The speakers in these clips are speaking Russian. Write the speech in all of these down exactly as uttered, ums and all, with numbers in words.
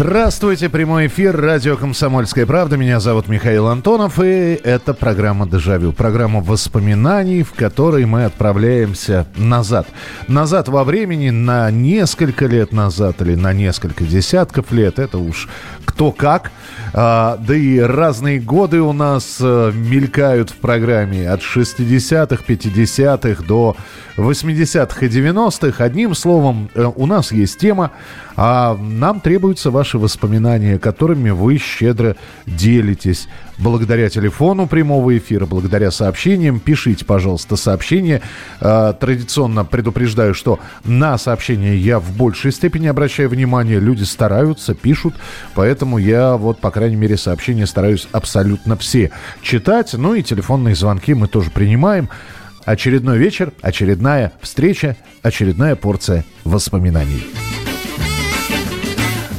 Здравствуйте, прямой эфир, радио «Комсомольская правда». Меня зовут Михаил Антонов, и это программа «Дежавю». Программа воспоминаний, в которой мы отправляемся назад. Назад во времени, на несколько лет назад или на несколько десятков лет. Это уж кто как. Да и разные годы у нас мелькают в программе. От шестидесятых, пятидесятых до восьмидесятых и девяностых. Одним словом, у нас есть тема, а нам требуются ваши воспоминания, которыми вы щедро делитесь. Благодаря телефону прямого эфира, благодаря сообщениям. Пишите, пожалуйста, сообщения. Традиционно предупреждаю, что на сообщения я в большей степени обращаю внимание. Люди стараются, пишут. Поэтому я, вот, по крайней мере, сообщения стараюсь абсолютно все читать. Ну и телефонные звонки мы тоже принимаем. Очередной вечер, очередная встреча, очередная порция воспоминаний.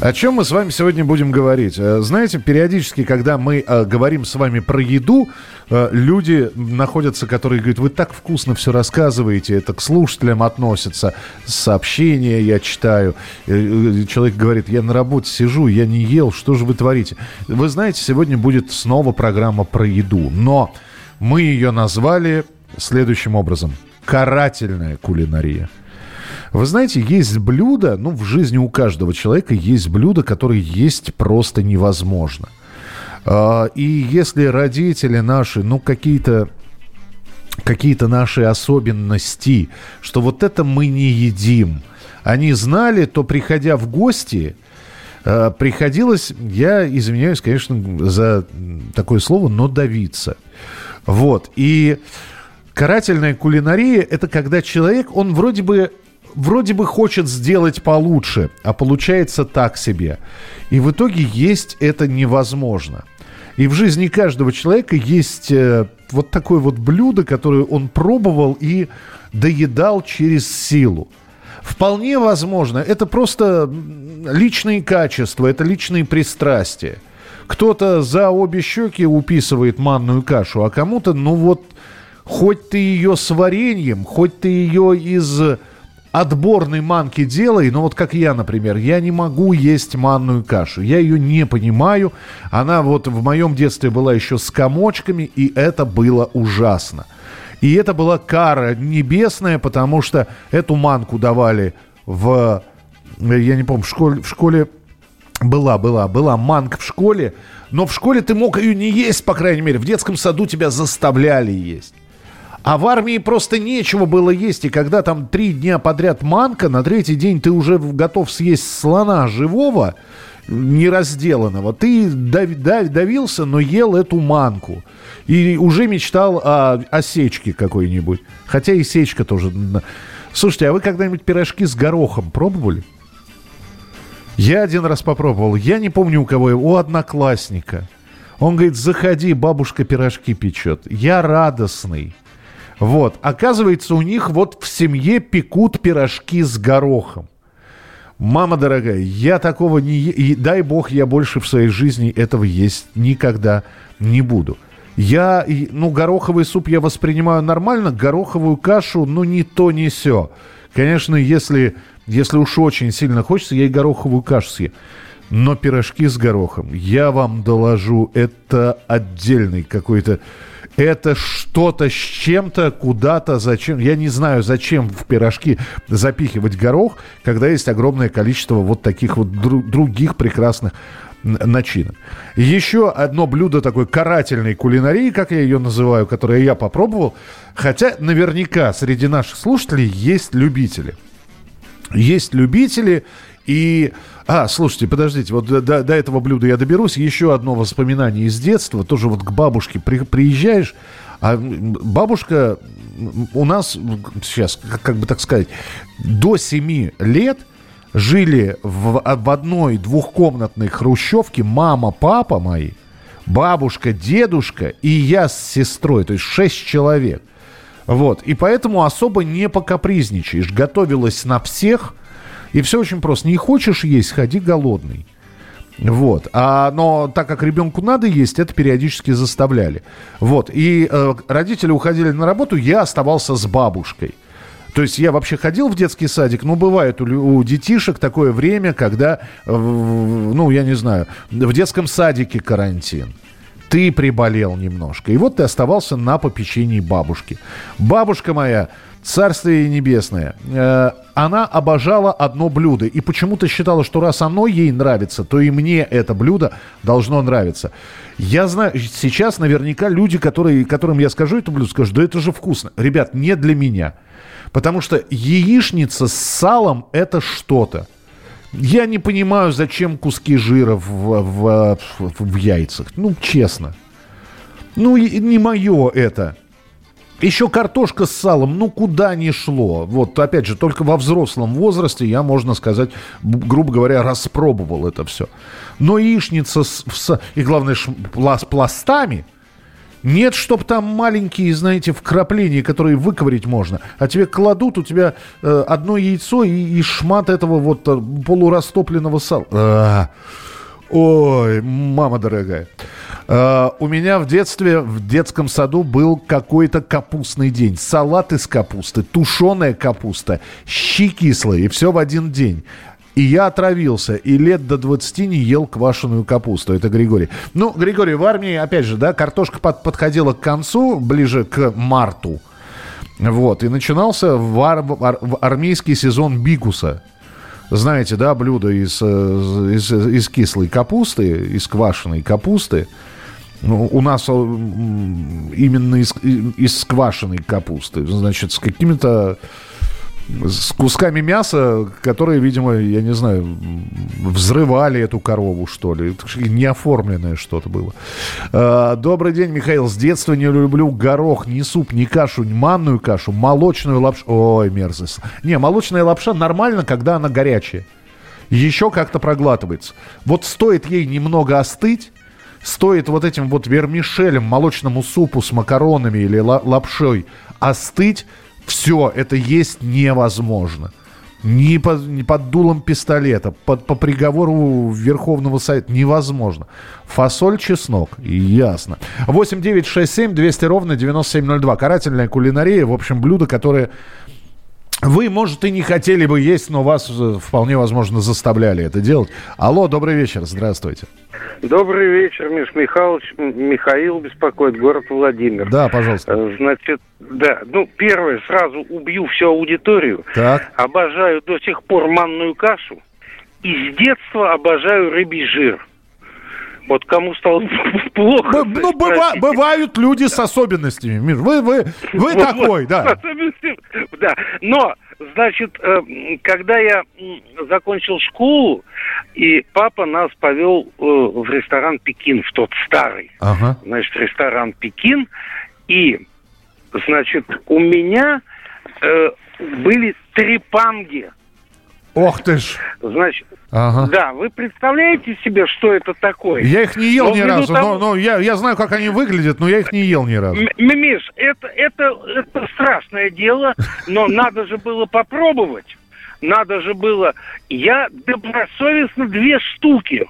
О чем мы с вами сегодня будем говорить? Знаете, периодически, когда мы э, говорим с вами про еду, э, люди находятся, которые говорят: вы так вкусно все рассказываете, это к слушателям относится, сообщения я читаю. Э, человек говорит: я на работе сижу, я не ел, что же вы творите? Вы знаете, сегодня будет снова программа про еду, но мы ее назвали следующим образом: карательная кулинария. Вы знаете, есть блюда, ну, в жизни у каждого человека есть блюда, которые есть просто невозможно. И если родители наши, ну, какие-то, какие-то наши особенности, что вот это мы не едим, они знали, то, приходя в гости, приходилось, я извиняюсь, конечно, за такое слово, но давиться. Вот. И карательная кулинария – это когда человек, он вроде бы... Вроде бы хочет сделать получше, а получается так себе. И в итоге есть это невозможно. И в жизни каждого человека есть э, вот такое вот блюдо, которое он пробовал и доедал через силу. Вполне возможно, это просто личные качества, это личные пристрастия. Кто-то за обе щеки уписывает манную кашу, а кому-то, ну вот, хоть ты ее с вареньем, хоть ты ее из... отборной манки делай, но вот как я, например, я не могу есть манную кашу, я ее не понимаю, она вот в моем детстве была еще с комочками, и это было ужасно. И это была кара небесная, потому что эту манку давали в, я не помню, в школе, в школе была, была, была манка в школе, но в школе ты мог ее не есть, по крайней мере, в детском саду тебя заставляли есть. А в армии просто нечего было есть. И когда там три дня подряд манка, на третий день ты уже готов съесть слона живого, неразделанного. Ты дав- дав- давился, но ел эту манку. И уже мечтал о, о сечке какой-нибудь. Хотя и сечка тоже. Слушайте, а вы когда-нибудь пирожки с горохом пробовали? Я один раз попробовал. Я не помню у кого, у одноклассника. Он говорит: заходи, бабушка пирожки печет. Я радостный. Вот, оказывается, у них вот в семье пекут пирожки с горохом. Мама дорогая, я такого не... И дай бог, я больше в своей жизни этого есть никогда не буду. Я, ну, гороховый суп я воспринимаю нормально, гороховую кашу, ну, ни то, ни сё. Конечно, если, если уж очень сильно хочется, я и гороховую кашу съем. Но пирожки с горохом, я вам доложу, это отдельный какой-то... Это что-то с чем-то, куда-то, зачем. Я не знаю, зачем в пирожки запихивать горох, когда есть огромное количество вот таких вот дру- других прекрасных начинок. Еще одно блюдо такой карательной кулинарии, как я ее называю, которое я попробовал. Хотя наверняка среди наших слушателей есть любители. Есть любители и... А, слушайте, подождите, вот до, до этого блюда я доберусь. Еще одно воспоминание из детства. Тоже вот к бабушке при, приезжаешь, а бабушка у нас, сейчас, как бы так сказать, до семи лет жили в, в одной двухкомнатной хрущевке мама, папа мои, бабушка, дедушка и я с сестрой, то есть шесть человек. Вот. И поэтому особо не покапризничаешь. Готовилась на всех. И все очень просто. Не хочешь есть, ходи голодный. Вот. А, но так как ребенку надо есть, это периодически заставляли. Вот. И э, родители уходили на работу, я оставался с бабушкой. То есть я вообще ходил в детский садик, но бывает у, у детишек такое время, когда, э, ну, я не знаю, в детском садике карантин. Ты приболел немножко. И вот ты оставался на попечении бабушки. Бабушка моя, царствие небесное, э, она обожала одно блюдо. И почему-то считала, что раз оно ей нравится, то и мне это блюдо должно нравиться. Я знаю, сейчас наверняка люди, которые, которым я скажу это блюдо, скажут, да это же вкусно. Ребят, не для меня. Потому что яичница с салом – это что-то. Я не понимаю, зачем куски жира в, в, в, в яйцах. Ну, честно. Ну, не мое это. Еще картошка с салом, ну, куда ни шло. Вот, опять же, только во взрослом возрасте я, можно сказать, грубо говоря, распробовал это все. Но яичница с... с и, главное, ш, пласт, пластами... Нет, чтоб там маленькие, знаете, вкрапления, которые выковырить можно. А тебе кладут, у тебя э, одно яйцо и, и шмат этого вот э, полурастопленного сала. А-а-а. Ой, мама дорогая. А, у меня в детстве в детском саду был какой-то капустный день. Салат из капусты, тушеная капуста, щи кислые, и все в один день. И я отравился, и лет до двадцати не ел квашеную капусту. Это Григорий. Ну, Григорий, в армии, опять же, да, картошка под, подходила к концу, ближе к марту. Вот, и начинался в ар, в ар, в армейский сезон бикуса. Знаете, да, блюдо из, из, из кислой капусты, из квашеной капусты. Ну, у нас именно из, из квашеной капусты. Значит, с какими-то... С кусками мяса, которые, видимо, я не знаю, взрывали эту корову, что ли. Неоформленное что-то было. Добрый день, Михаил. С детства не люблю горох, ни суп, ни кашу, ни манную кашу, молочную лапшу. Ой, мерзость. Не, молочная лапша нормально, когда она горячая. Еще как-то проглатывается. Вот стоит ей немного остыть, стоит вот этим вот вермишелем, молочному супу с макаронами или лапшой остыть, все, это есть невозможно. Ни под, ни под дулом пистолета, под, по приговору Верховного Совета. Невозможно. Фасоль, чеснок. Ясно. восемь девятьсот шестьдесят семь двести ровно девяносто семь ноль два. Карательная кулинария. В общем, блюда, которые вы, может, и не хотели бы есть, но вас вполне возможно заставляли это делать. Алло, добрый вечер. Здравствуйте. Добрый вечер, Миш Михайлович. Михаил беспокоит, город Владимир. Да, пожалуйста. Значит, да, ну, первое, сразу убью всю аудиторию. Так. Обожаю до сих пор манную кашу. И с детства обожаю рыбий жир. Вот кому стало плохо... Б, ну, быва, бывают люди с особенностями, Миш. Вы, вы, вы вот, такой, вот, да. Да, но... Значит, когда я закончил школу, и папа нас повел в ресторан «Пекин», в тот старый, ага. Значит, ресторан «Пекин», и, значит, у меня были трепанги. Ох ты ж! Значит, ага. Да, вы представляете себе, что это такое? Я их не ел но ни разу, того... но, но я, я знаю, как они выглядят, но я их не ел ни разу. М- Миш, это, это, это страшное дело, но надо же было попробовать. Надо же было... Я добросовестно две штуки.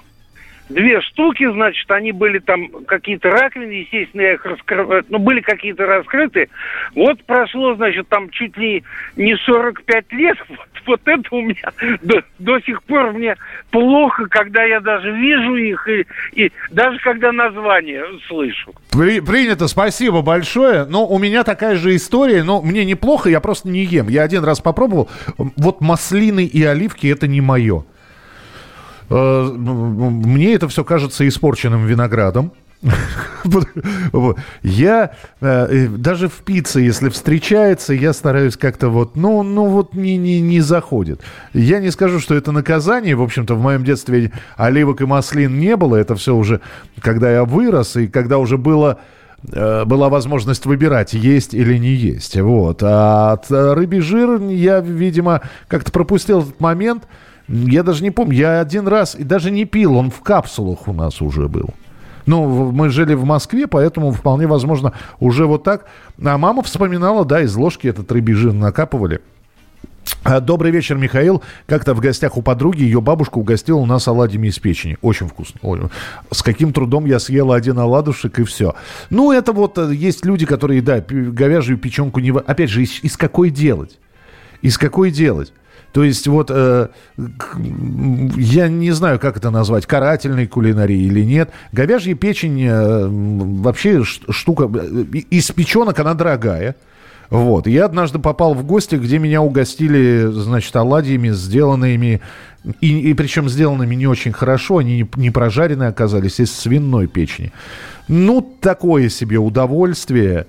Две штуки, значит, они были там какие-то раковины, естественно, я их раскрываю, ну, были какие-то раскрыты. Вот прошло, значит, там чуть ли не сорок пять лет, вот, вот это у меня до, до сих пор мне плохо, когда я даже вижу их, и, и даже когда название слышу. При, принято, спасибо большое, но у меня такая же история, но мне неплохо, я просто не ем. Я один раз попробовал, вот маслины и оливки – это не мое. Мне это все кажется испорченным виноградом. Я даже в пицце, если встречается, я стараюсь как-то вот, ну, ну вот не, не, не заходит. Я не скажу, что это наказание. В общем-то, в моем детстве оливок и маслин не было. Это все уже, когда я вырос, и когда уже было... была возможность выбирать, есть или не есть. Вот. А рыбий жир я, видимо, как-то пропустил этот момент. Я даже не помню. Я один раз и даже не пил. Он в капсулах у нас уже был. Ну, мы жили в Москве, поэтому вполне возможно уже вот так. А мама вспоминала, да, из ложки этот рыбий жир накапывали. Добрый вечер, Михаил. Как-то в гостях у подруги ее бабушка угостила у нас оладьями из печени. Очень вкусно. Ой, с каким трудом я съела один оладушек и все. Ну, это вот есть люди, которые, да, говяжью печенку не... Опять же, из, из какой делать? Из какой делать? То есть вот э, я не знаю, как это назвать, карательной кулинарией или нет. Говяжья печень э, вообще штука... Из печенок она дорогая. Вот. Я однажды попал в гости, где меня угостили, значит, оладьями, сделанными, и, и причем сделанными не очень хорошо, они не, не прожаренные оказались, из свиной печени. Ну, такое себе удовольствие,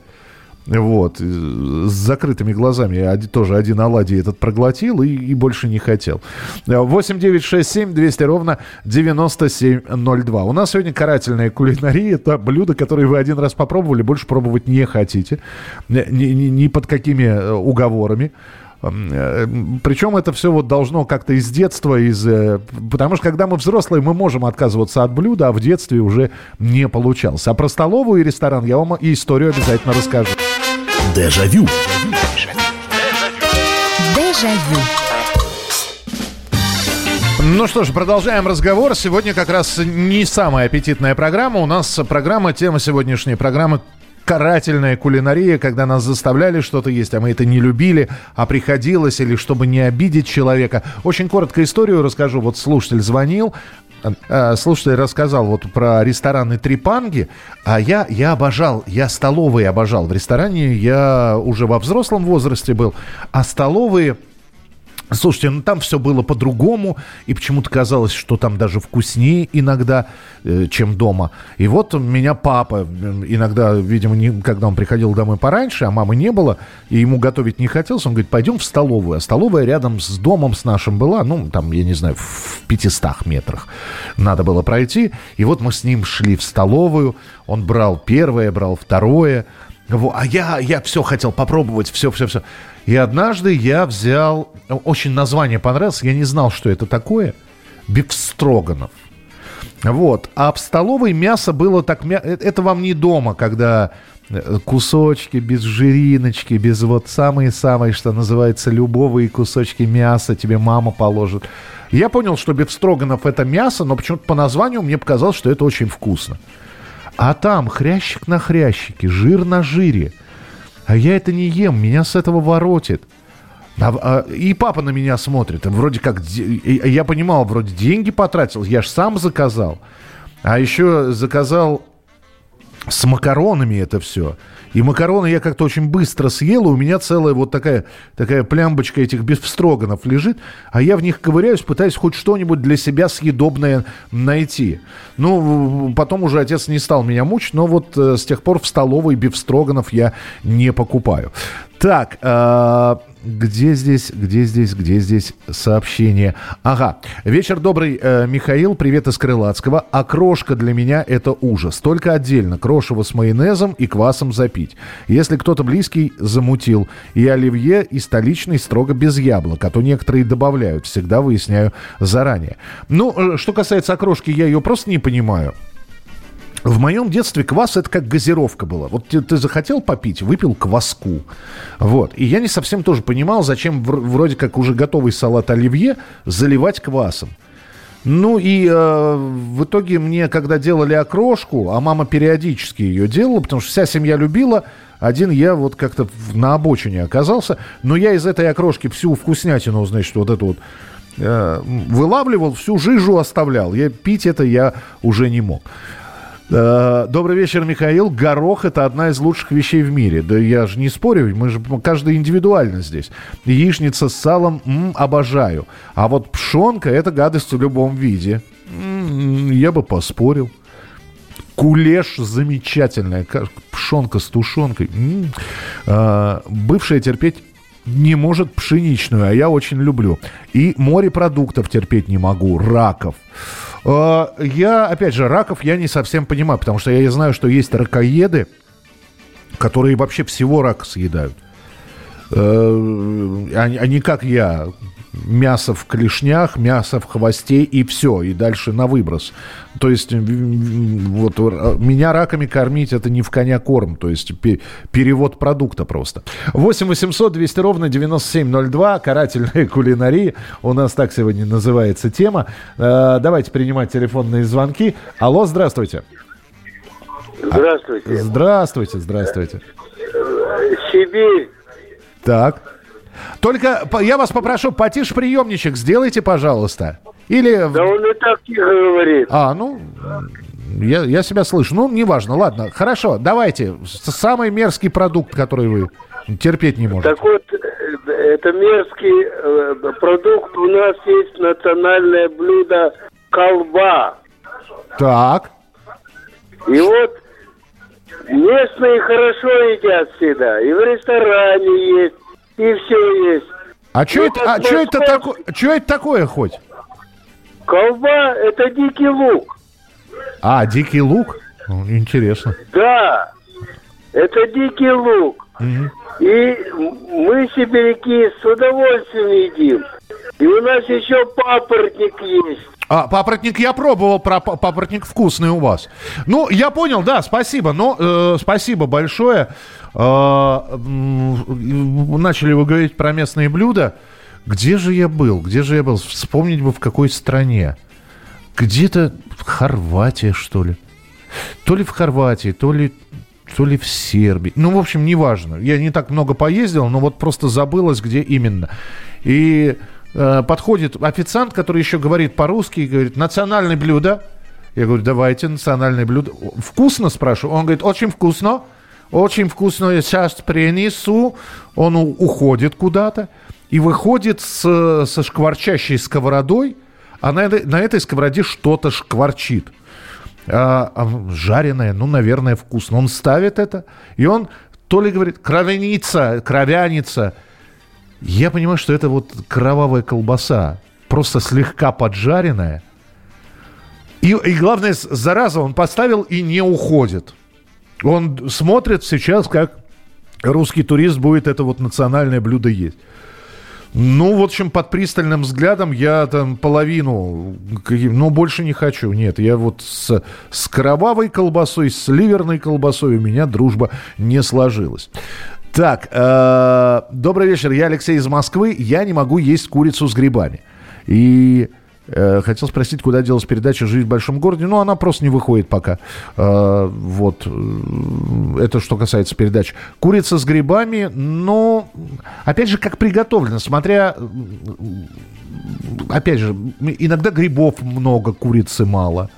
вот, с закрытыми глазами. Я тоже один оладьи этот проглотил и, и больше не хотел. восемь девятьсот шестьдесят семь двести ровно девяносто семь ноль два. У нас сегодня карательная кулинария. Это блюдо, которое вы один раз попробовали, больше пробовать не хотите. Ни, ни, ни под какими уговорами. Причем это все вот должно как-то из детства, из... потому что когда мы взрослые, мы можем отказываться от блюда, а в детстве уже не получалось. А про столовую и ресторан я вам и историю обязательно расскажу. Дежавю. Дежавю. Ну что ж, продолжаем разговор. Сегодня как раз не самая аппетитная программа. У нас программа, тема сегодняшней программы — карательная кулинария, когда нас заставляли что-то есть, а мы это не любили, а приходилось, или чтобы не обидеть человека. Очень коротко историю расскажу. Вот слушатель звонил, э, слушатель рассказал вот про рестораны Трепанги, а я, я обожал, я столовые обожал. В ресторане я уже во взрослом возрасте был, а столовые... Слушайте, ну там все было по-другому, и почему-то казалось, что там даже вкуснее иногда, э, чем дома. И вот меня папа иногда, видимо, не, когда он приходил домой пораньше, а мамы не было, и ему готовить не хотелось, он говорит: пойдем в столовую. А столовая рядом с домом с нашим была, ну, там, я не знаю, в пятистах метрах надо было пройти. И вот мы с ним шли в столовую, он брал первое, брал второе. А я, я все хотел попробовать, все-все-все. И однажды я взял... Очень название понравилось, я не знал, что это такое. Бифстроганов. Вот. А в столовой мясо было так... Мя... Это вам не дома, когда кусочки без жириночки, без вот самые-самые, что называется, любовые кусочки мяса тебе мама положит. Я понял, что бифстроганов — это мясо, но почему-то по названию мне показалось, что это очень вкусно. А там хрящик на хрящике, жир на жире. А я это не ем, меня с этого воротит. А, а, и папа на меня смотрит. Вроде как, я понимал, вроде деньги потратил, я же сам заказал. А еще заказал с макаронами это все. И макароны я как-то очень быстро съел, и у меня целая вот такая, такая плямбочка этих бифстроганов лежит, а я в них ковыряюсь, пытаюсь хоть что-нибудь для себя съедобное найти. Ну, потом уже отец не стал меня мучить, но вот э, с тех пор в столовой бифстроганов я не покупаю. Так, э, где здесь, где здесь, где здесь сообщение? Ага. Вечер добрый, э, Михаил, привет из Крылатского. А крошка для меня — это ужас. Только отдельно крошево с майонезом и квасом запить. Если кто-то близкий замутил. И оливье, и столичный строго без яблок. А то некоторые добавляют. Всегда выясняю заранее. Ну, э, что касается окрошки, я ее просто не понимаю. В моем детстве квас — это как газировка была. Вот ты, ты захотел попить, выпил кваску. Вот. И я не совсем тоже понимал, зачем в, вроде как уже готовый салат оливье заливать квасом. Ну и э, в итоге мне, когда делали окрошку, а мама периодически ее делала, потому что вся семья любила, один я вот как-то на обочине оказался, но я из этой окрошки всю вкуснятину, значит, вот эту вот, э, вылавливал, всю жижу оставлял. Я, пить это я уже не мог. Добрый вечер, Михаил. Горох — это одна из лучших вещей в мире. Да я же не спорю, мы же каждый индивидуально здесь. Яичница с салом, м, обожаю. А вот пшенка — это гадость в любом виде. М-м, я бы поспорил. Кулеш — замечательная. Пшенка с тушенкой. М-м. А, бывшая терпеть не может пшеничную, а я очень люблю. И морепродуктов терпеть не могу. Раков. Я, опять же, раков я не совсем понимаю, потому что я знаю, что есть ракоеды, которые вообще всего рака съедают. Они, как я, мясо в клешнях, мясо в хвосте и все, и дальше на выброс. То есть вот, меня раками кормить — это не в коня корм, то есть перевод продукта просто. восемь восемьсот двести ровно девяносто семь ноль два, карательная кулинария, у нас так сегодня называется тема. Давайте принимать телефонные звонки. Алло, здравствуйте. Здравствуйте. Здравствуйте, здравствуйте. Сибирь. Так. Только я вас попрошу, потише приемничек сделайте, пожалуйста. Или... Да он и так тихо говорит. А, ну, я, я себя слышу. Ну, неважно, ладно. Хорошо, давайте. Самый мерзкий продукт, который вы терпеть не можете. Так вот, это мерзкий продукт. У нас есть национальное блюдо колба. Так. И вот местные хорошо едят всегда. И в ресторане есть. И все есть. А что это, а московский... это, тако... это такое хоть? Колба — это дикий лук. А, дикий лук? Интересно. Да, это дикий лук. Угу. И мы, сибиряки, с удовольствием едим. И у нас еще папоротник есть. А, папоротник я пробовал, про папоротник вкусный у вас. Ну, я понял, да, спасибо. Но э, спасибо большое. Э, начали вы говорить про местные блюда. Где же я был? Где же я был? Вспомнить бы, в какой стране. Где-то в Хорватии, что ли. То ли в Хорватии, то ли... то ли в Сербии. Ну, в общем, неважно. Я не так много поездил, но вот просто забылось, где именно. И э, подходит официант, который еще говорит по-русски, и говорит: национальное блюдо. Я говорю: давайте, национальное блюдо. Вкусно, спрашиваю? Он говорит: очень вкусно. Очень вкусно, я сейчас принесу. Он уходит куда-то и выходит с, со шкварчащей сковородой, а на, на этой сковороде что-то шкварчит. А, жареное, ну, наверное, вкусно. Он ставит это, и он то ли говорит: кровяница, кровяница. Я понимаю, что это вот кровавая колбаса, просто слегка поджаренная. И, и главное, зараза, он поставил и не уходит. Он смотрит сейчас, как русский турист будет это вот национальное блюдо есть. Ну, в общем, под пристальным взглядом я там половину, ну, больше не хочу. Нет, я вот с, с кровавой колбасой, с ливерной колбасой у меня дружба не сложилась. Так, э, добрый вечер, я Алексей из Москвы. Я не могу есть курицу с грибами. И э, хотел спросить, куда делась передача «Жизнь в большом городе». Ну, она просто не выходит пока. Э, вот, это что касается передач. Курица с грибами, но, опять же, как приготовлено, смотря... Опять же, иногда грибов много, курицы мало.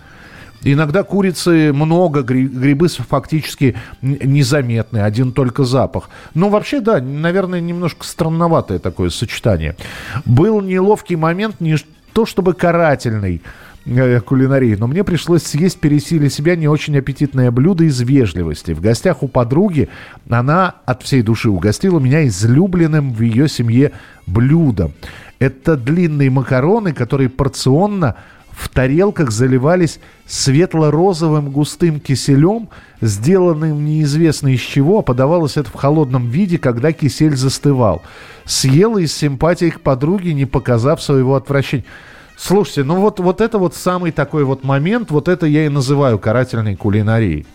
Иногда курицы много, грибы фактически незаметны, один только запах. Ну, вообще, да, наверное, немножко странноватое такое сочетание. Был неловкий момент, не то чтобы карательный кулинарии, но мне пришлось съесть, пересилив себя, не очень аппетитное блюдо из вежливости. В гостях у подруги она от всей души угостила меня излюбленным в ее семье блюдом. Это длинные макароны, которые порционно в тарелках заливались светло-розовым густым киселем, сделанным неизвестно из чего, а подавалось это в холодном виде, когда кисель застывал. Съела из симпатии к подруге, не показав своего отвращения. Слушайте, ну вот, вот это вот самый такой вот момент, вот это я и называю карательной кулинарией.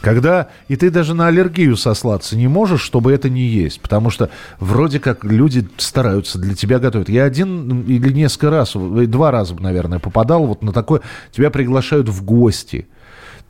Когда и ты даже на аллергию сослаться не можешь, чтобы это не есть, потому что вроде как люди стараются для тебя готовить. Я один или несколько раз, два раза, наверное, попадал вот на такое. Тебя приглашают в гости.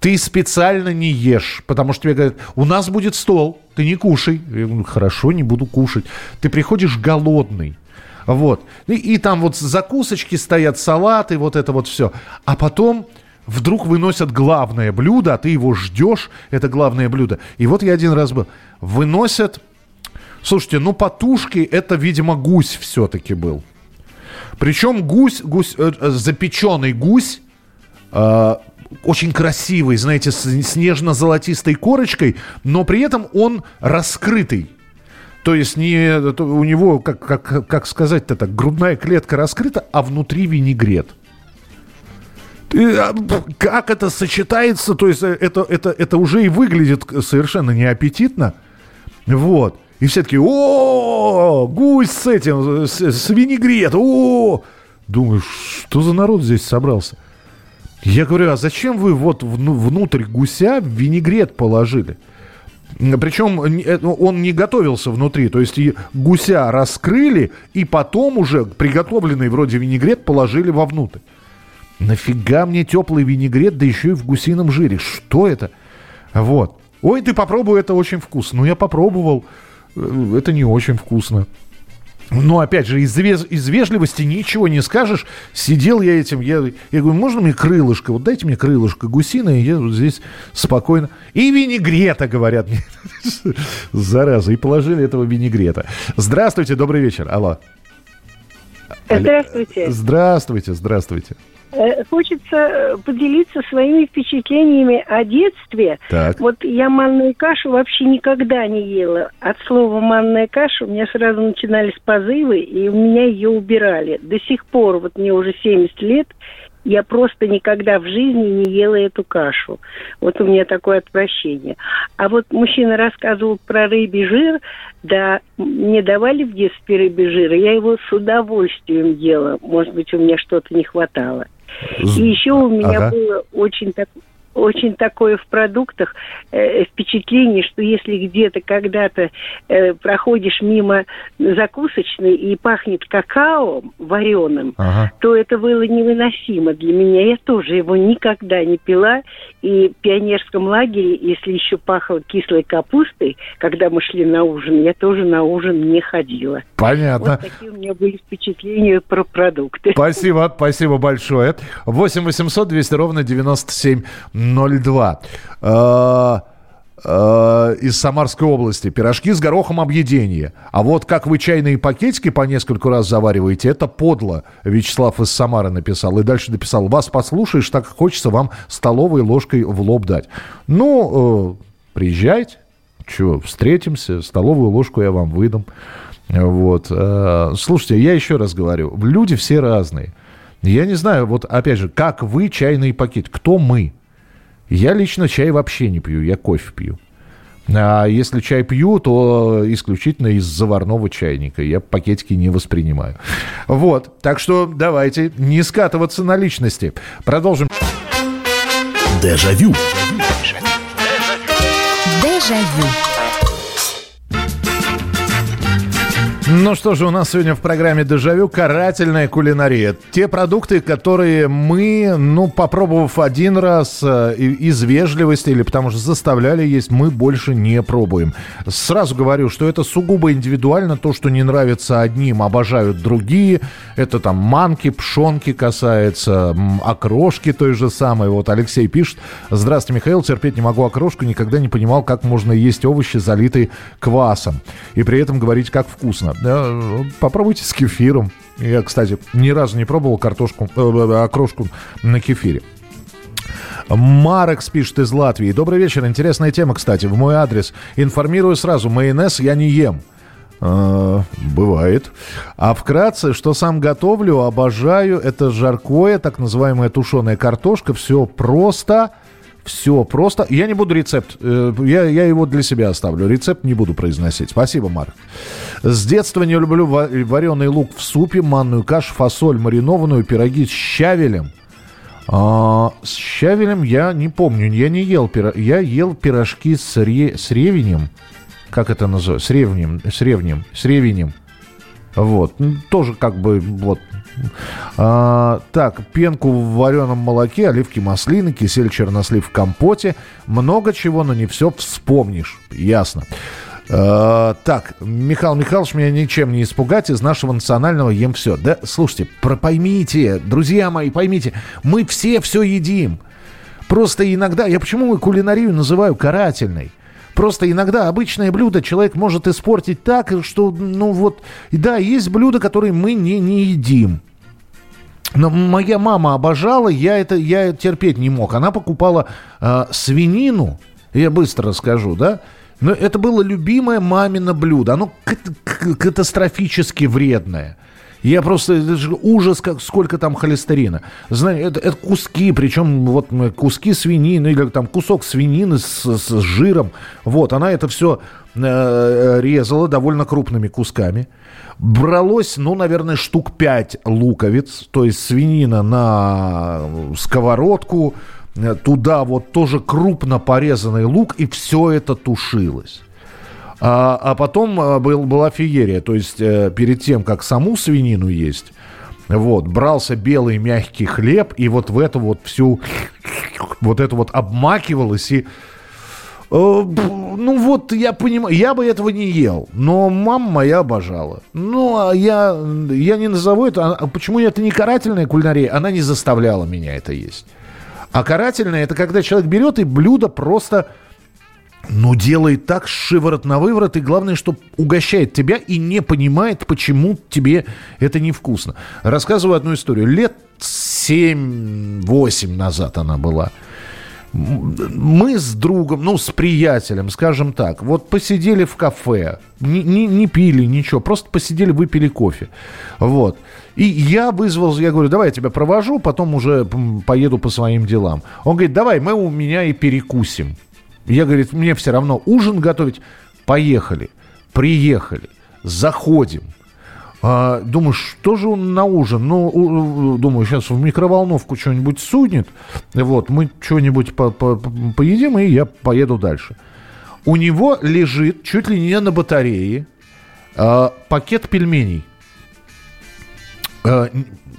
Ты специально не ешь, потому что тебе говорят: у нас будет стол, ты не кушай. Я говорю: хорошо, не буду кушать. Ты приходишь голодный. Вот. И, и там вот закусочки стоят, салаты, вот это вот все. А потом... Вдруг выносят главное блюдо, а ты его ждешь, это главное блюдо. И вот я один раз был. Выносят... Слушайте, ну по тушке это, видимо, гусь все-таки был. Причем гусь, гусь э, запеченный гусь, э, очень красивый, знаете, с снежно-золотистой корочкой, но при этом он раскрытый. То есть не, у него, как, как, как сказать-то так, грудная клетка раскрыта, а внутри винегрет. Как это сочетается, то есть это, это, это уже и выглядит совершенно неаппетитно. Вот. И все такие: о, гусь с этим, с, с винегрет, о. Думаю, что за народ здесь собрался? Я говорю: а зачем вы вот внутрь гуся винегрет положили? Причем он не готовился внутри, то есть гуся раскрыли, и потом уже приготовленный вроде винегрет положили вовнутрь. Нафига мне теплый винегрет, да еще и в гусином жире? Что это? Вот. Ой, ты попробуй, это очень вкусно. Ну, я попробовал, это не очень вкусно. Но, опять же, из, из вежливости ничего не скажешь. Сидел я этим, я, я говорю: можно мне крылышко? Вот дайте мне крылышко гусиное, я вот здесь спокойно. И винегрета, говорят мне. Зараза, и положили этого винегрета. Здравствуйте, добрый вечер. Алло. Здравствуйте. Здравствуйте, здравствуйте. Хочется поделиться своими впечатлениями о детстве. Так. Вот я манную кашу вообще никогда не ела. От слова «манная каша» у меня сразу начинались позывы, и у меня ее убирали. До сих пор, вот мне уже семьдесят лет, я просто никогда в жизни не ела эту кашу. Вот у меня такое отвращение. А вот мужчина рассказывал про рыбий жир. Да, мне давали в детстве рыбий жир, я его с удовольствием ела. Может быть, у меня что-то не хватало. И еще у меня ага. было очень, так, очень такое в продуктах э, впечатление, что если где-то когда-то э, проходишь мимо закусочной и пахнет какао вареным, ага. то это было невыносимо для меня. Я тоже его никогда не пила. И в пионерском лагере, если еще пахло кислой капустой, когда мы шли на ужин, я тоже на ужин не ходила. Понятно. Вот такие у меня были впечатления про продукты. Спасибо, спасибо большое. восемь восемьсот двести ровно девяносто семь ноль два. А- из Самарской области. Пирожки с горохом объедение. А вот как вы чайные пакетики по нескольку раз завариваете, это подло, Вячеслав из Самары написал. И дальше написал: вас послушаешь, так хочется вам столовой ложкой в лоб дать. Ну, э, приезжайте, чего, встретимся, столовую ложку я вам выдам. Вот. Э, слушайте, я еще раз говорю, люди все разные. Я не знаю, вот опять же, как вы чайные пакетики, кто мы? Я лично чай вообще не пью, я кофе пью. А если чай пью, то исключительно из заварного чайника. Я пакетики не воспринимаю. Вот, так что давайте не скатываться на личности. Продолжим. Дежавю. Дежавю. Ну что же, у нас сегодня в программе «Дежавю» карательная кулинария. Те продукты, которые мы, ну, попробовав один раз из вежливости или потому что заставляли есть, мы больше не пробуем. Сразу говорю, что это сугубо индивидуально. То, что не нравится одним, обожают другие. Это там манки, пшонки касается, окрошки той же самой. Вот Алексей пишет: «Здравствуйте, Михаил, терпеть не могу окрошку, никогда не понимал, как можно есть овощи, залитые квасом, и при этом говорить, как вкусно». Попробуйте с кефиром. Я, кстати, ни разу не пробовал картошку, э, окрошку на кефире. Марекс пишет из Латвии: «Добрый вечер. Интересная тема, кстати. В мой адрес. Информирую сразу. Майонез я не ем». Э, бывает. «А вкратце, что сам готовлю, обожаю. Это жаркое, так называемая тушеная картошка. Все просто... Все просто. Я не буду рецепт. Я, я его для себя оставлю. Рецепт не буду произносить». Спасибо, Марк. «С детства не люблю вареный лук в супе, манную кашу, фасоль маринованную, пироги с щавелем». А, с щавелем я не помню. Я не ел пирожки. Я ел пирожки с, ре... с ревенем. Как это называется? С ревнем. С ревнем. С ревенем. Вот. Тоже как бы вот. А, так, пенку в вареном молоке, оливки, маслины, кисель, чернослив в компоте. Много чего, но не все вспомнишь. Ясно. А, так, Михаил Михайлович, меня ничем не испугать. Из нашего национального ем все. Да, слушайте, про поймите, друзья мои, поймите, мы все все едим. Просто иногда, я почему кулинарию называю карательной? Просто иногда обычное блюдо человек может испортить так, что, ну вот, да, есть блюда, которые мы не, не едим. Но моя мама обожала, я это я терпеть не мог. Она покупала э, свинину, я быстро расскажу, да. Но это было любимое мамино блюдо, оно к- к- катастрофически вредное. Я просто... Это же ужас, как, сколько там холестерина. Знаете, это, это куски, причем вот куски свинины, или там кусок свинины с, с жиром. Вот, она это все э, резала довольно крупными кусками. Бралось, ну, наверное, штук пять луковиц. То есть свинина на сковородку, туда вот тоже крупно порезанный лук, и все это тушилось. А, а потом был, была феерия, то есть э, перед тем, как саму свинину есть, вот, брался белый мягкий хлеб, и вот в эту вот всю, вот это вот обмакивалось, и, э, ну вот, я понимаю, я бы этого не ел, но мама моя обожала. Ну, а я, я не назову это, а почему это не карательная кулинария, она не заставляла меня это есть. А карательное — это когда человек берет и блюдо просто, ну, делает так, шиворот на выворот, и главное, что угощает тебя и не понимает, почему тебе это невкусно. Рассказываю одну историю. Лет семь-восемь назад она была. Мы с другом, ну, с приятелем, скажем так, вот посидели в кафе, не, не, не пили ничего, просто посидели, выпили кофе, вот. И я вызвался, я говорю, давай я тебя провожу, потом уже поеду по своим делам. Он говорит, давай, мы у меня и перекусим. Я, говорит, мне все равно ужин готовить. Поехали, приехали, заходим. Думаю, что же он на ужин? Ну, думаю, сейчас в микроволновку что-нибудь сунет. Вот, мы что-нибудь поедим, и я поеду дальше. У него лежит чуть ли не на батарее пакет пельменей.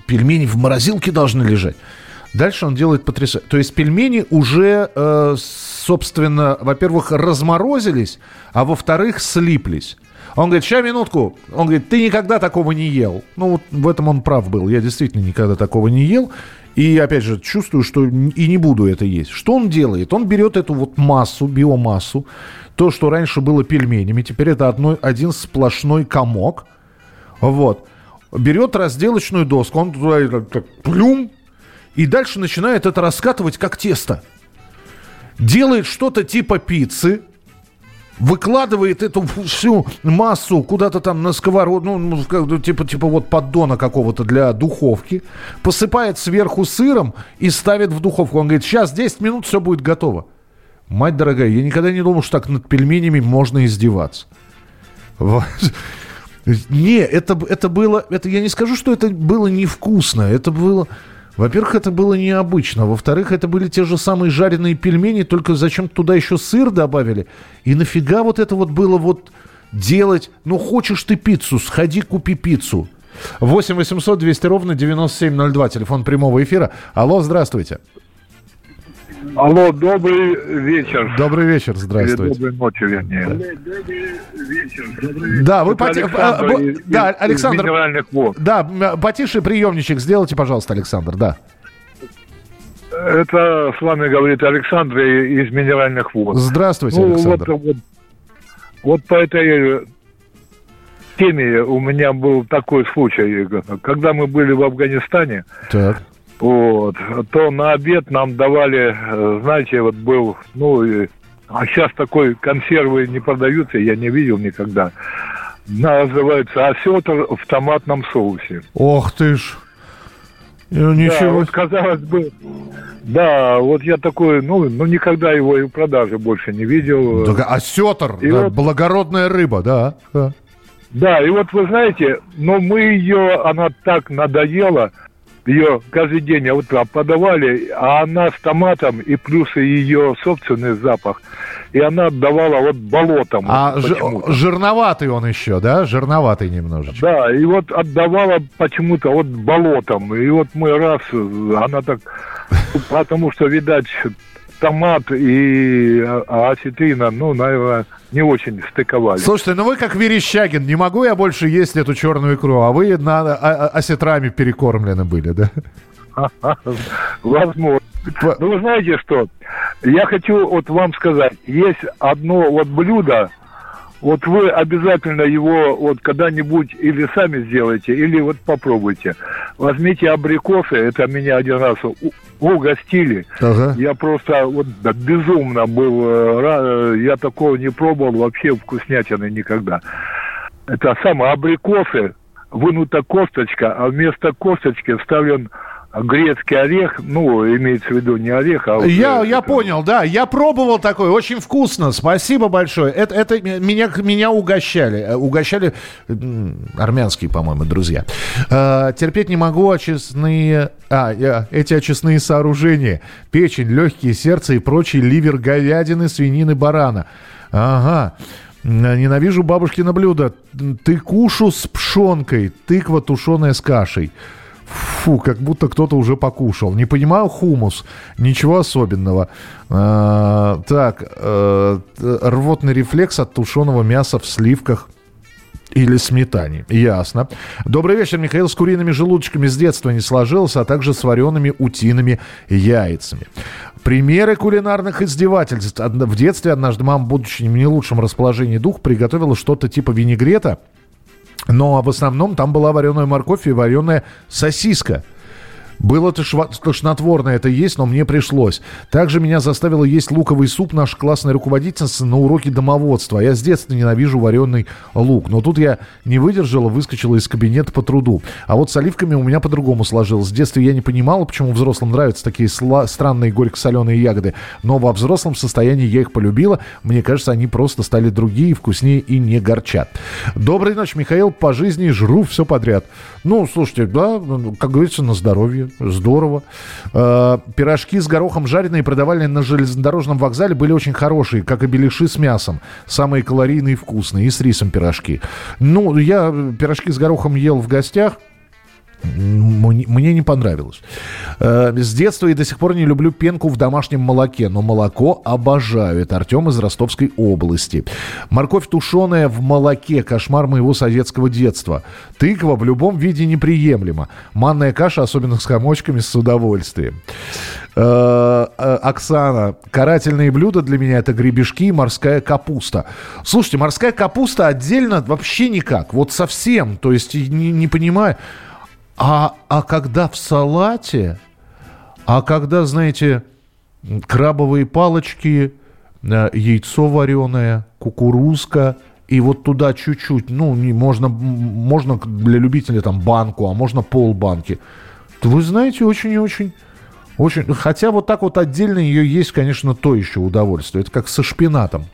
Пельмени в морозилке должны лежать. Дальше он делает потрясающе. То есть пельмени уже, собственно, во-первых, разморозились, а во-вторых, слиплись. Он говорит, сейчас, минутку. Он говорит, ты никогда такого не ел. Ну, вот в этом он прав был. Я действительно никогда такого не ел. И, опять же, чувствую, что и не буду это есть. Что он делает? Он берет эту вот массу, биомассу, то, что раньше было пельменями, теперь это одно, один сплошной комок. Вот. Берет разделочную доску, он туда так, плюм, и дальше начинает это раскатывать, как тесто. Делает что-то типа пиццы, выкладывает эту всю массу куда-то там на сковороду, ну, типа, типа вот поддона какого-то для духовки, посыпает сверху сыром и ставит в духовку. Он говорит, сейчас десять минут, все будет готово. Мать дорогая, я никогда не думал, что так над пельменями можно издеваться. Вот. Не, это, это было... Это, я не скажу, что это было невкусно. Это было... Во-первых, это было необычно. Во-вторых, это были те же самые жареные пельмени, только зачем-то туда еще сыр добавили. И нафига вот это вот было вот делать... Ну, хочешь ты пиццу, сходи, купи пиццу. восемь восемьсот двести ровно девяносто семь ноль два. Телефон прямого эфира. Алло, здравствуйте. Алло, добрый вечер. Добрый вечер, здравствуйте. Или доброй ночи, вернее. Добрый вечер. Добрый вечер. Да, вы потише. Александр, да, Александр, минеральных вод. Да, потише приемничек сделайте, пожалуйста, Александр, да. Это с вами говорит Александр из Минеральных вод. Здравствуйте, ну, Александр. Вот, вот, вот по этой теме у меня был такой случай, когда мы были в Афганистане. Так. Вот, то на обед нам давали, знаете, вот был, ну, а сейчас такой консервы не продаются, я не видел никогда. Она называется «Осётр в томатном соусе». Ох ты ж! Ну, ничего. Да, вот, казалось бы, да, вот я такой, ну, ну никогда его и в продаже больше не видел. Только осётр, да, вот... благородная рыба, да, да. Да, и вот вы знаете, но мы ее, она так надоела. Ее каждый день утром подавали, а она с томатом и плюс ее собственный запах. И она отдавала вот болотом. А ж- жирноватый он еще, да? Жирноватый немножечко. Да, и вот отдавала почему-то вот болотом. И вот мы раз, она так... Потому что, видать, томат и осетрина, ну, наверное, не очень стыковались. Слушайте, ну вы как Верещагин, не могу я больше есть эту черную икру, а вы на, а, осетрами перекормлены были, да? Возможно. Ну, вы знаете что? Я хочу вот вам сказать, есть одно вот блюдо, вот вы обязательно его вот когда-нибудь или сами сделаете, или вот попробуйте. Возьмите абрикосы, это меня один раз угостили. Ага. Я просто вот да, безумно был, я такого не пробовал, вообще вкуснятины никогда. Это самые абрикосы, вынута кофточка, а вместо кофточки вставлен грецкий орех, ну, имеется в виду не орех, а... Я, я понял, да, я пробовал такое, очень вкусно, спасибо большое. Это, это меня, меня угощали, угощали армянские, по-моему, друзья. Э, терпеть не могу очистные... А, э, эти очистные сооружения. Печень, легкие, сердце и прочий ливер говядины, свинины, барана. Ага. Ненавижу бабушкино блюдо. Тыкушу с пшенкой, тыква тушеная с кашей. Фу, как будто кто-то уже покушал. Не понимаю хумус, ничего особенного. А, так, а, рвотный рефлекс от тушеного мяса в сливках или сметане. Ясно. Добрый вечер, Михаил. С куриными желудочками с детства не сложилось, а также с вареными утиными яйцами. Примеры кулинарных издевательств. В детстве однажды мама, будучи в не лучшем расположении духа, приготовила что-то типа винегрета. Но в основном там была вареная морковь и вареная сосиска. Было тошнотворно это есть, но мне пришлось. Также меня заставила есть луковый суп наша классная руководительница на уроке домоводства. Я с детства ненавижу вареный лук. Но тут я не выдержала, выскочила из кабинета по труду. А вот с оливками у меня по-другому сложилось. С детства я не понимала, почему взрослым нравятся такие сла- странные горько-соленые ягоды. Но во взрослом состоянии я их полюбила. Мне кажется, они просто стали другие, вкуснее и не горчат. Доброй ночи, Михаил. По жизни жру все подряд. Ну, слушайте, да, как говорится, на здоровье. Здорово. Э, пирожки с горохом жареные, продавали на железнодорожном вокзале, были очень хорошие, как и беляши с мясом. Самые калорийные и вкусные. И с рисом пирожки. Ну, я пирожки с горохом ел в гостях. Мне не понравилось. Э, с детства и до сих пор не люблю пенку в домашнем молоке, но молоко обожаю. Это Артем из Ростовской области. Морковь тушеная в молоке. Кошмар моего советского детства. Тыква в любом виде неприемлема. Манная каша, особенно с комочками, с удовольствием. Э, э, Оксана. Карательные блюда для меня это гребешки и морская капуста. Слушайте, морская капуста отдельно вообще никак. Вот совсем. То есть не, не понимаю... А, а когда в салате, а когда, знаете, крабовые палочки, яйцо вареное, кукурузка, и вот туда чуть-чуть, ну, можно, можно для любителя там банку, а можно полбанки, то вы знаете, очень и очень, очень... Хотя вот так вот отдельно ее есть, конечно, то еще удовольствие. Это как со шпинатом.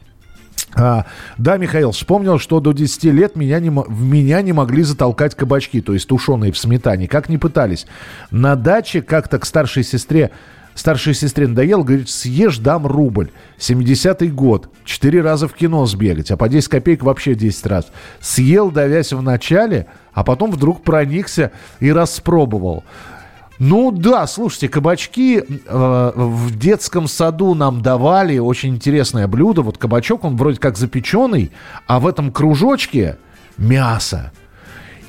А, да, Михаил, вспомнил, что до десяти лет меня не, в меня не могли затолкать кабачки, то есть тушеные в сметане, как не пытались. На даче как-то к старшей сестре, старшей сестре надоело, говорит, съешь, дам рубль. семидесятый год, четыре раза в кино сбегать, а по десять копеек вообще десять раз. Съел, давясь в начале, а потом вдруг проникся и распробовал. Ну да, слушайте, кабачки э, в детском саду нам давали очень интересное блюдо. Вот кабачок, он вроде как запеченный, а в этом кружочке мясо.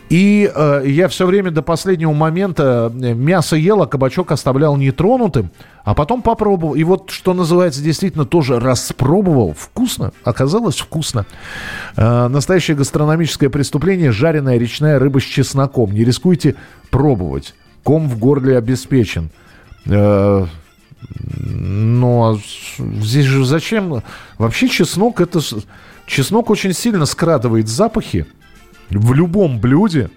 И э, я все время до последнего момента мясо ел, а кабачок оставлял нетронутым, а потом попробовал. И вот, что называется, действительно тоже распробовал. Вкусно. Оказалось вкусно. Э, настоящее гастрономическое преступление – жареная речная рыба с чесноком. Не рискуйте пробовать. Ком в горле обеспечен. Э-э- ну, а здесь же зачем? Вообще чеснок, это... Чеснок очень сильно скрадывает запахи в любом блюде.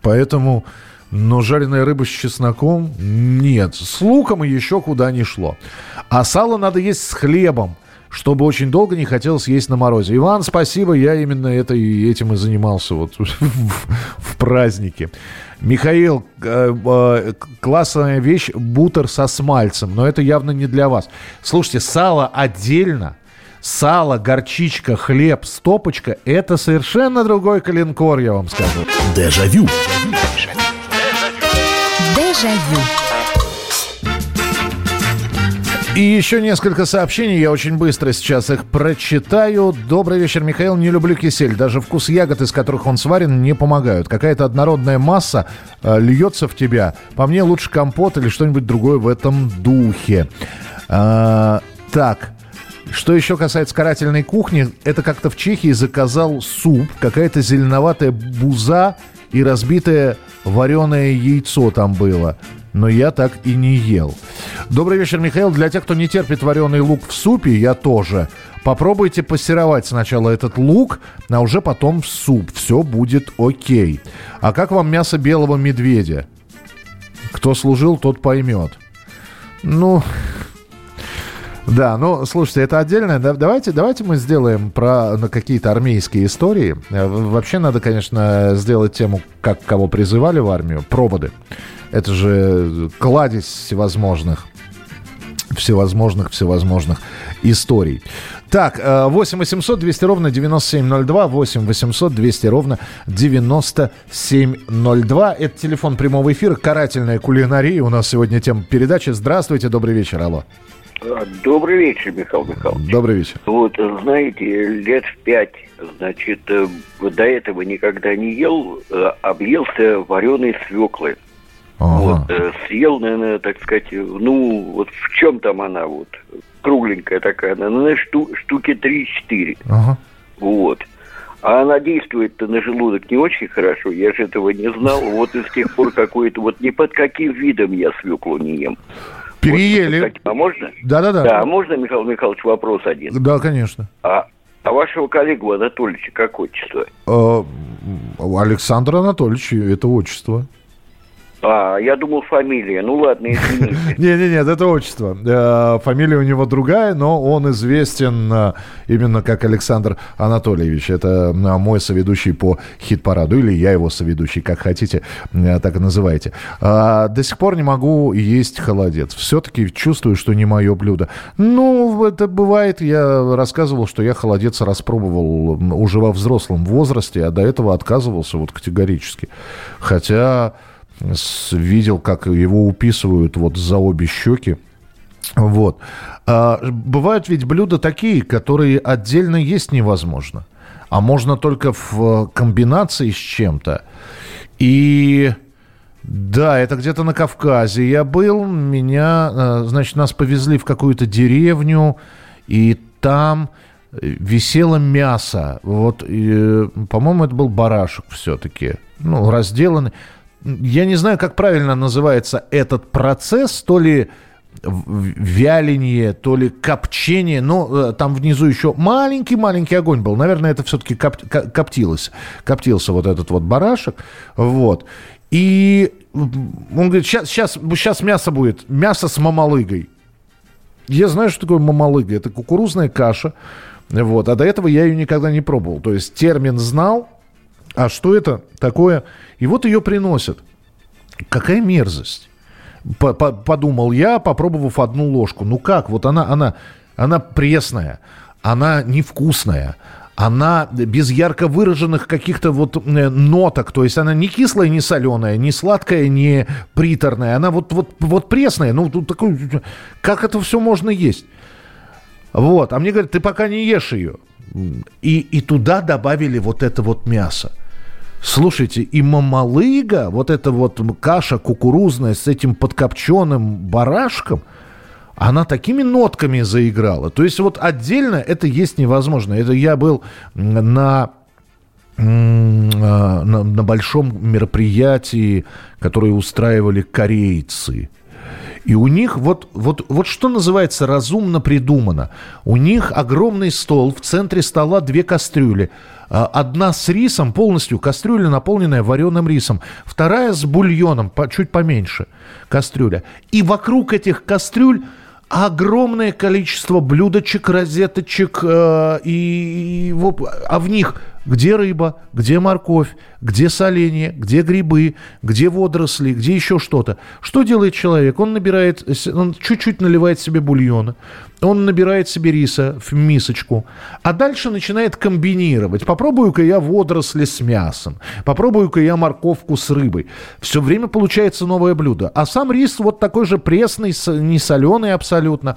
Поэтому... Но жареная рыба с чесноком... Нет. С луком еще куда ни шло. А сало надо есть с хлебом, чтобы очень долго не хотелось есть на морозе. Иван, спасибо, я именно это и этим и занимался вот, в празднике. Михаил, э, э, классная вещь, бутер со смальцем, но это явно не для вас. Слушайте, сало отдельно, сало, горчичка, хлеб, стопочка, это совершенно другой коленкор, я вам скажу. Дежавю. Дежавю. И еще несколько сообщений, я очень быстро сейчас их прочитаю. Добрый вечер, Михаил, не люблю кисель. Даже вкус ягод, из которых он сварен, не помогают. Какая-то однородная масса э, льется в тебя. По мне лучше компот или что-нибудь другое в этом духе. А, так, что еще касается карательной кухни, это как-то в Чехии заказал суп, какая-то зеленоватая буза и разбитое вареное яйцо там было. но я так и не ел. Добрый вечер, Михаил. Для тех, кто не терпит вареный лук в супе, я тоже. Попробуйте пассеровать сначала этот лук, а уже потом в суп. Все будет окей. А как вам мясо белого медведя? Кто служил, тот поймет. Ну... Да, ну, слушайте, это отдельное. Да, давайте, давайте мы сделаем про ну, какие-то армейские истории. Вообще надо, конечно, сделать тему, как кого призывали в армию. Проводы. Это же кладезь всевозможных, всевозможных, всевозможных историй. Так, восемь восемьсот двести ровно девяносто семь ноль два, восемь восемьсот двести ровно девяносто семь ноль два. Это телефон прямого эфира, карательная кулинария. У нас сегодня тема передачи. Здравствуйте, добрый вечер, алло. Добрый вечер, Михаил Михайлович. Добрый вечер. Вот, знаете, лет в пять, значит, до этого никогда не ел, объелся вареной свеклы. Ага. Вот, съел, наверное, так сказать, ну, вот в чем там она, вот, кругленькая такая, наверное, шту, штуки три-четыре. Ага. Вот. А она действует-то на желудок не очень хорошо, я же этого не знал. Вот и с тех пор какой-то, вот ни под каким видом я свеклу не ем. Переели. Вот, а можно? Да-да-да. Да, можно, Михаил Михайлович, вопрос один? Да, конечно. А, а вашего коллегу Анатольевича как отчество? А, Александр Анатольевич, это отчество. А, я думал, фамилия. Ну ладно, извините. Не-не-нет, это отчество. Фамилия у него другая, но он известен именно как Александр Анатольевич. Это мой соведущий по хит-параду. Или я его соведущий, как хотите, так и называйте. До сих пор не могу есть холодец. Все-таки чувствую, что не мое блюдо. Ну, это бывает. Я рассказывал, что я холодец распробовал уже во взрослом возрасте, а до этого отказывался вот категорически. Хотя... видел, как его уписывают вот за обе щеки. Вот. А, бывают ведь блюда такие, которые отдельно есть невозможно, а можно только в комбинации с чем-то. И да, это где-то на Кавказе я был. Меня, значит, нас повезли в какую-то деревню, и там... висело мясо. Вот, и, по-моему, это был барашек все-таки. Ну, разделанный. Я не знаю, как правильно называется этот процесс, то ли вяленье, то ли копчение, но там внизу еще маленький-маленький огонь был. Наверное, это все-таки коп- коптилось, коптился вот этот вот барашек, вот. И он говорит, сейчас, сейчас, сейчас мясо будет, мясо с мамалыгой. Я знаю, что такое мамалыга, это кукурузная каша, вот, а до этого я ее никогда не пробовал, то есть термин знал. А что это такое? И вот ее приносят. Какая мерзость. Подумал я, попробовав одну ложку. Ну как? Вот она, она, она пресная, она невкусная, она без ярко выраженных каких-то вот ноток. То есть она не кислая, не соленая, не сладкая, не приторная. Она вот, вот, вот пресная. Ну, тут такой... Как это все можно есть? Вот. А мне говорят, ты пока не ешь ее. И, и туда добавили вот это вот мясо. Слушайте, и мамалыга, вот эта вот каша кукурузная с этим подкопченым барашком, она такими нотками заиграла. То есть вот отдельно это есть невозможно. Это я был на, на, на большом мероприятии, которое устраивали корейцы. И у них вот, вот, вот что называется разумно придумано. У них огромный стол, в центре стола две кастрюли. Одна с рисом полностью, кастрюля, наполненная вареным рисом. Вторая с бульоном, чуть поменьше кастрюля. И вокруг этих кастрюль огромное количество блюдочек, розеточек. Э, и, и, а в них где рыба, где морковь, где соленье, где грибы, где водоросли, где еще что-то. Что делает человек? Он набирает, он чуть-чуть наливает себе бульона, он набирает себе риса в мисочку, а дальше начинает комбинировать. Попробую-ка я водоросли с мясом, попробую-ка я морковку с рыбой. Все время получается новое блюдо. А сам рис вот такой же пресный, не соленый абсолютно.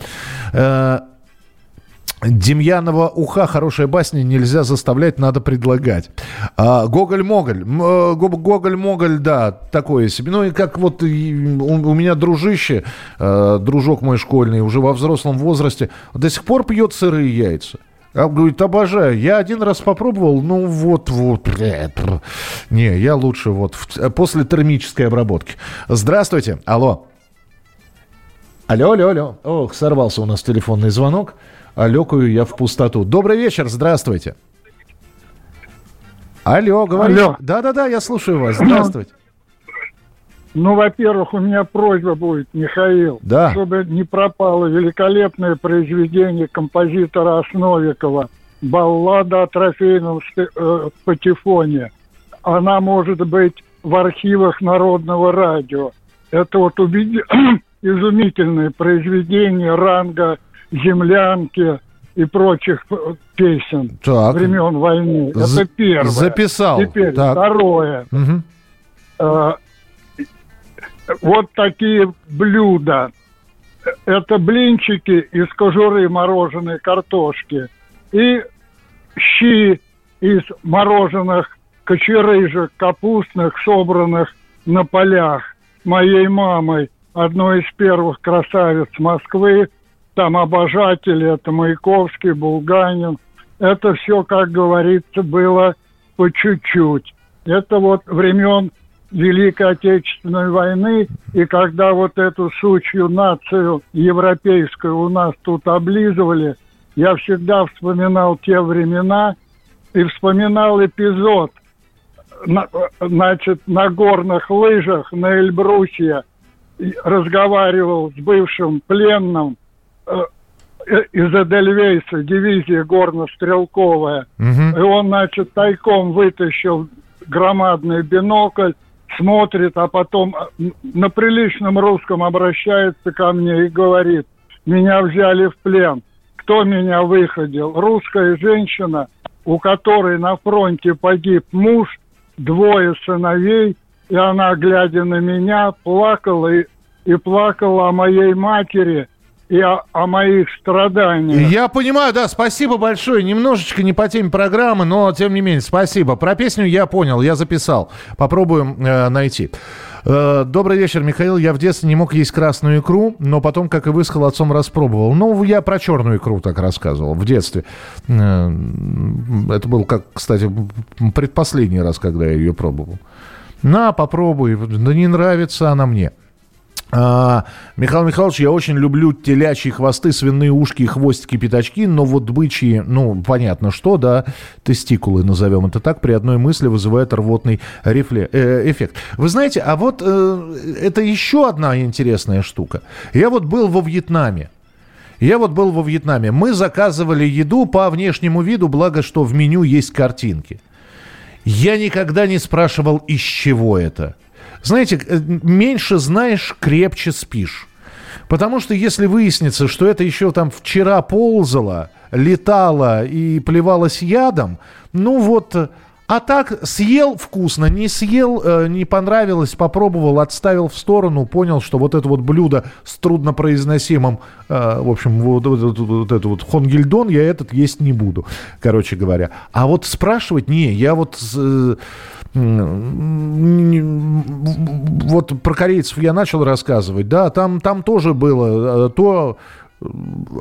Демьянова «Уха», хорошая басня, нельзя заставлять, надо предлагать. А, Гоголь-Моголь, Гоголь-Моголь, да, такое себе. Ну и как вот у меня дружище, дружок мой школьный, уже во взрослом возрасте, до сих пор пьет сырые яйца. А говорит, обожаю. Я один раз попробовал, ну вот-вот. Не, я лучше вот в... после термической обработки. Здравствуйте. Алло. Алло, алло, алло. Ох, сорвался у нас телефонный звонок. Алёкую я в пустоту. Добрый вечер, здравствуйте. Алло, говорю. Да-да-да, я слушаю вас. Здравствуйте. Ну, во-первых, у меня просьба будет, Михаил, да. чтобы не пропало великолепное произведение композитора Основикова «Баллада о трофейном патефоне». Она может быть в архивах Народного радио. Это вот убед... изумительное произведение ранга «Землянки» и прочих песен так. времен войны. Это З- первое. Записал. Теперь так. второе. Угу. Вот такие блюда. Это блинчики из кожуры мороженой картошки и щи из мороженых кочерыжек капустных, собранных на полях моей мамой, одной из первых красавиц Москвы. Там обожатели, это Маяковский, Булганин. Это все, как говорится, было по чуть-чуть. Это вот времен Великой Отечественной войны, и когда вот эту сучью нацию европейскую у нас тут облизывали, я всегда вспоминал те времена и вспоминал эпизод, на, значит, на горных лыжах на Эльбрусе разговаривал с бывшим пленным э, из Эдельвейса, дивизия горно-стрелковая, угу. и он, значит, тайком вытащил громадный бинокль, смотрит, а потом на приличном русском обращается ко мне и говорит: меня взяли в плен. Кто меня выходил? Русская женщина, у которой на фронте погиб муж, двое сыновей, и она, глядя на меня, плакала и, и плакала о моей матери и о, о моих страданиях. Я понимаю, да, спасибо большое. Немножечко не по теме программы, но тем не менее, спасибо. Про песню я понял, я записал. Попробуем э, найти. Э, добрый вечер, Михаил. Я в детстве не мог есть красную икру, но потом, как и вы, с холодцом распробовал. Ну, я про черную икру так рассказывал в детстве. Э, это был, как, кстати, предпоследний раз, когда я ее пробовал. На, попробуй. Да не нравится она мне. А, Михаил Михайлович, я очень люблю телячьи хвосты, свиные ушки, хвостики, пятачки, но вот бычьи, ну, понятно что, да, тестикулы, назовем это так, при одной мысли вызывает рвотный рефле- э, эффект. Вы знаете, а вот э, это еще одна интересная штука. Я вот был во Вьетнаме. Я вот был во Вьетнаме. Мы заказывали еду по внешнему виду, благо, что в меню есть картинки. Я никогда не спрашивал, из чего это. Знаете, меньше знаешь, крепче спишь. Потому что если выяснится, что это еще там вчера ползало, летало и плевалось ядом, ну вот... А так съел вкусно, не съел, не понравилось, попробовал, отставил в сторону, понял, что вот это вот блюдо с труднопроизносимым, э, в общем, вот, вот, вот, вот это вот хонгильдон, я этот есть не буду, короче говоря. А вот спрашивать, не, я вот, э, не, вот про корейцев я начал рассказывать, да, там, там тоже было то...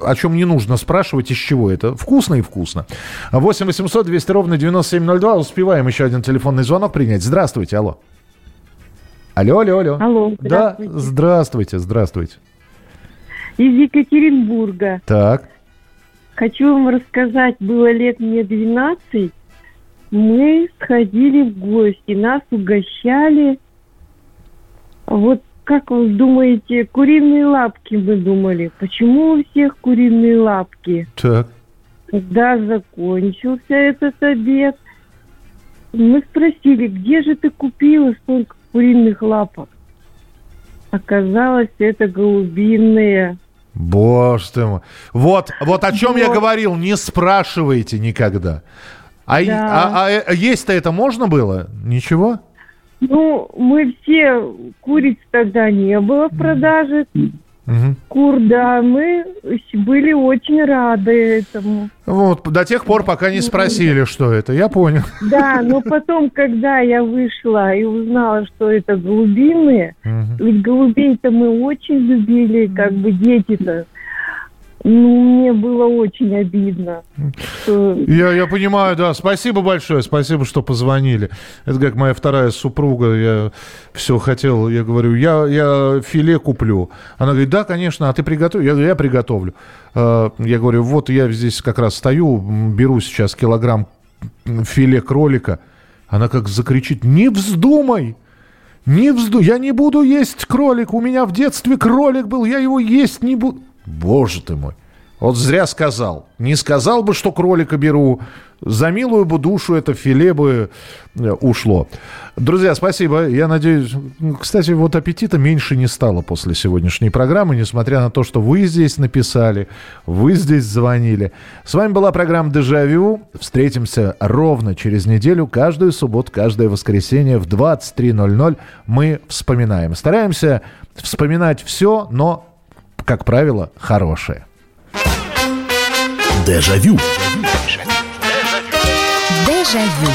о чем не нужно спрашивать, из чего это. Вкусно и вкусно. восемь восемьсот двести ровно девяносто семь ноль два. Успеваем еще один телефонный звонок принять. Здравствуйте, алло. Алло, алло, алло. Алло, здравствуйте. Да, здравствуйте, здравствуйте. Из Екатеринбурга. Так. Хочу вам рассказать, было лет мне двенадцать, мы сходили в гости, нас угощали. Вот как вы думаете, куриные лапки мы думали? Почему у всех куриные лапки? Так. Когда закончился этот обед, мы спросили, где же ты купила столько куриных лапок? Оказалось, это голубиные. Боже ты мой. Вот, вот о чем вот. Я говорил, не спрашивайте никогда. А, да. а, а, а есть-то это можно было? Ничего? Ну, мы все, куриц тогда не было в продаже, угу. кур, да, мы были очень рады этому. Вот, до тех пор, пока не спросили, что это, я понял. Да, но потом, когда я вышла и узнала, что это голубиные, угу. ведь голубей-то мы очень любили, как бы дети-то, Ну, мне было очень обидно. Что... Я, я понимаю, да. Спасибо большое, спасибо, что позвонили. Это как моя вторая супруга. Я все хотел, я говорю, я, я филе куплю. Она говорит, да, конечно, а ты приготовь. Я говорю, я приготовлю. Я говорю, вот я здесь как раз стою, беру сейчас килограмм филе кролика. Она как закричит, не вздумай! Не взду... Я не буду есть кролик. У меня в детстве кролик был, я его есть не буду. Боже ты мой. Вот зря сказал. Не сказал бы, что кролика беру. За милую бы душу это филе бы ушло. Друзья, спасибо. Я надеюсь... Кстати, вот аппетита меньше не стало после сегодняшней программы, несмотря на то, что вы здесь написали, вы здесь звонили. С вами была программа «Дежавю». Встретимся ровно через неделю, каждую субботу, каждое воскресенье в двадцать три ноль ноль мы вспоминаем. Стараемся вспоминать все, но... как правило, хорошее. Дежавю. Дежавю.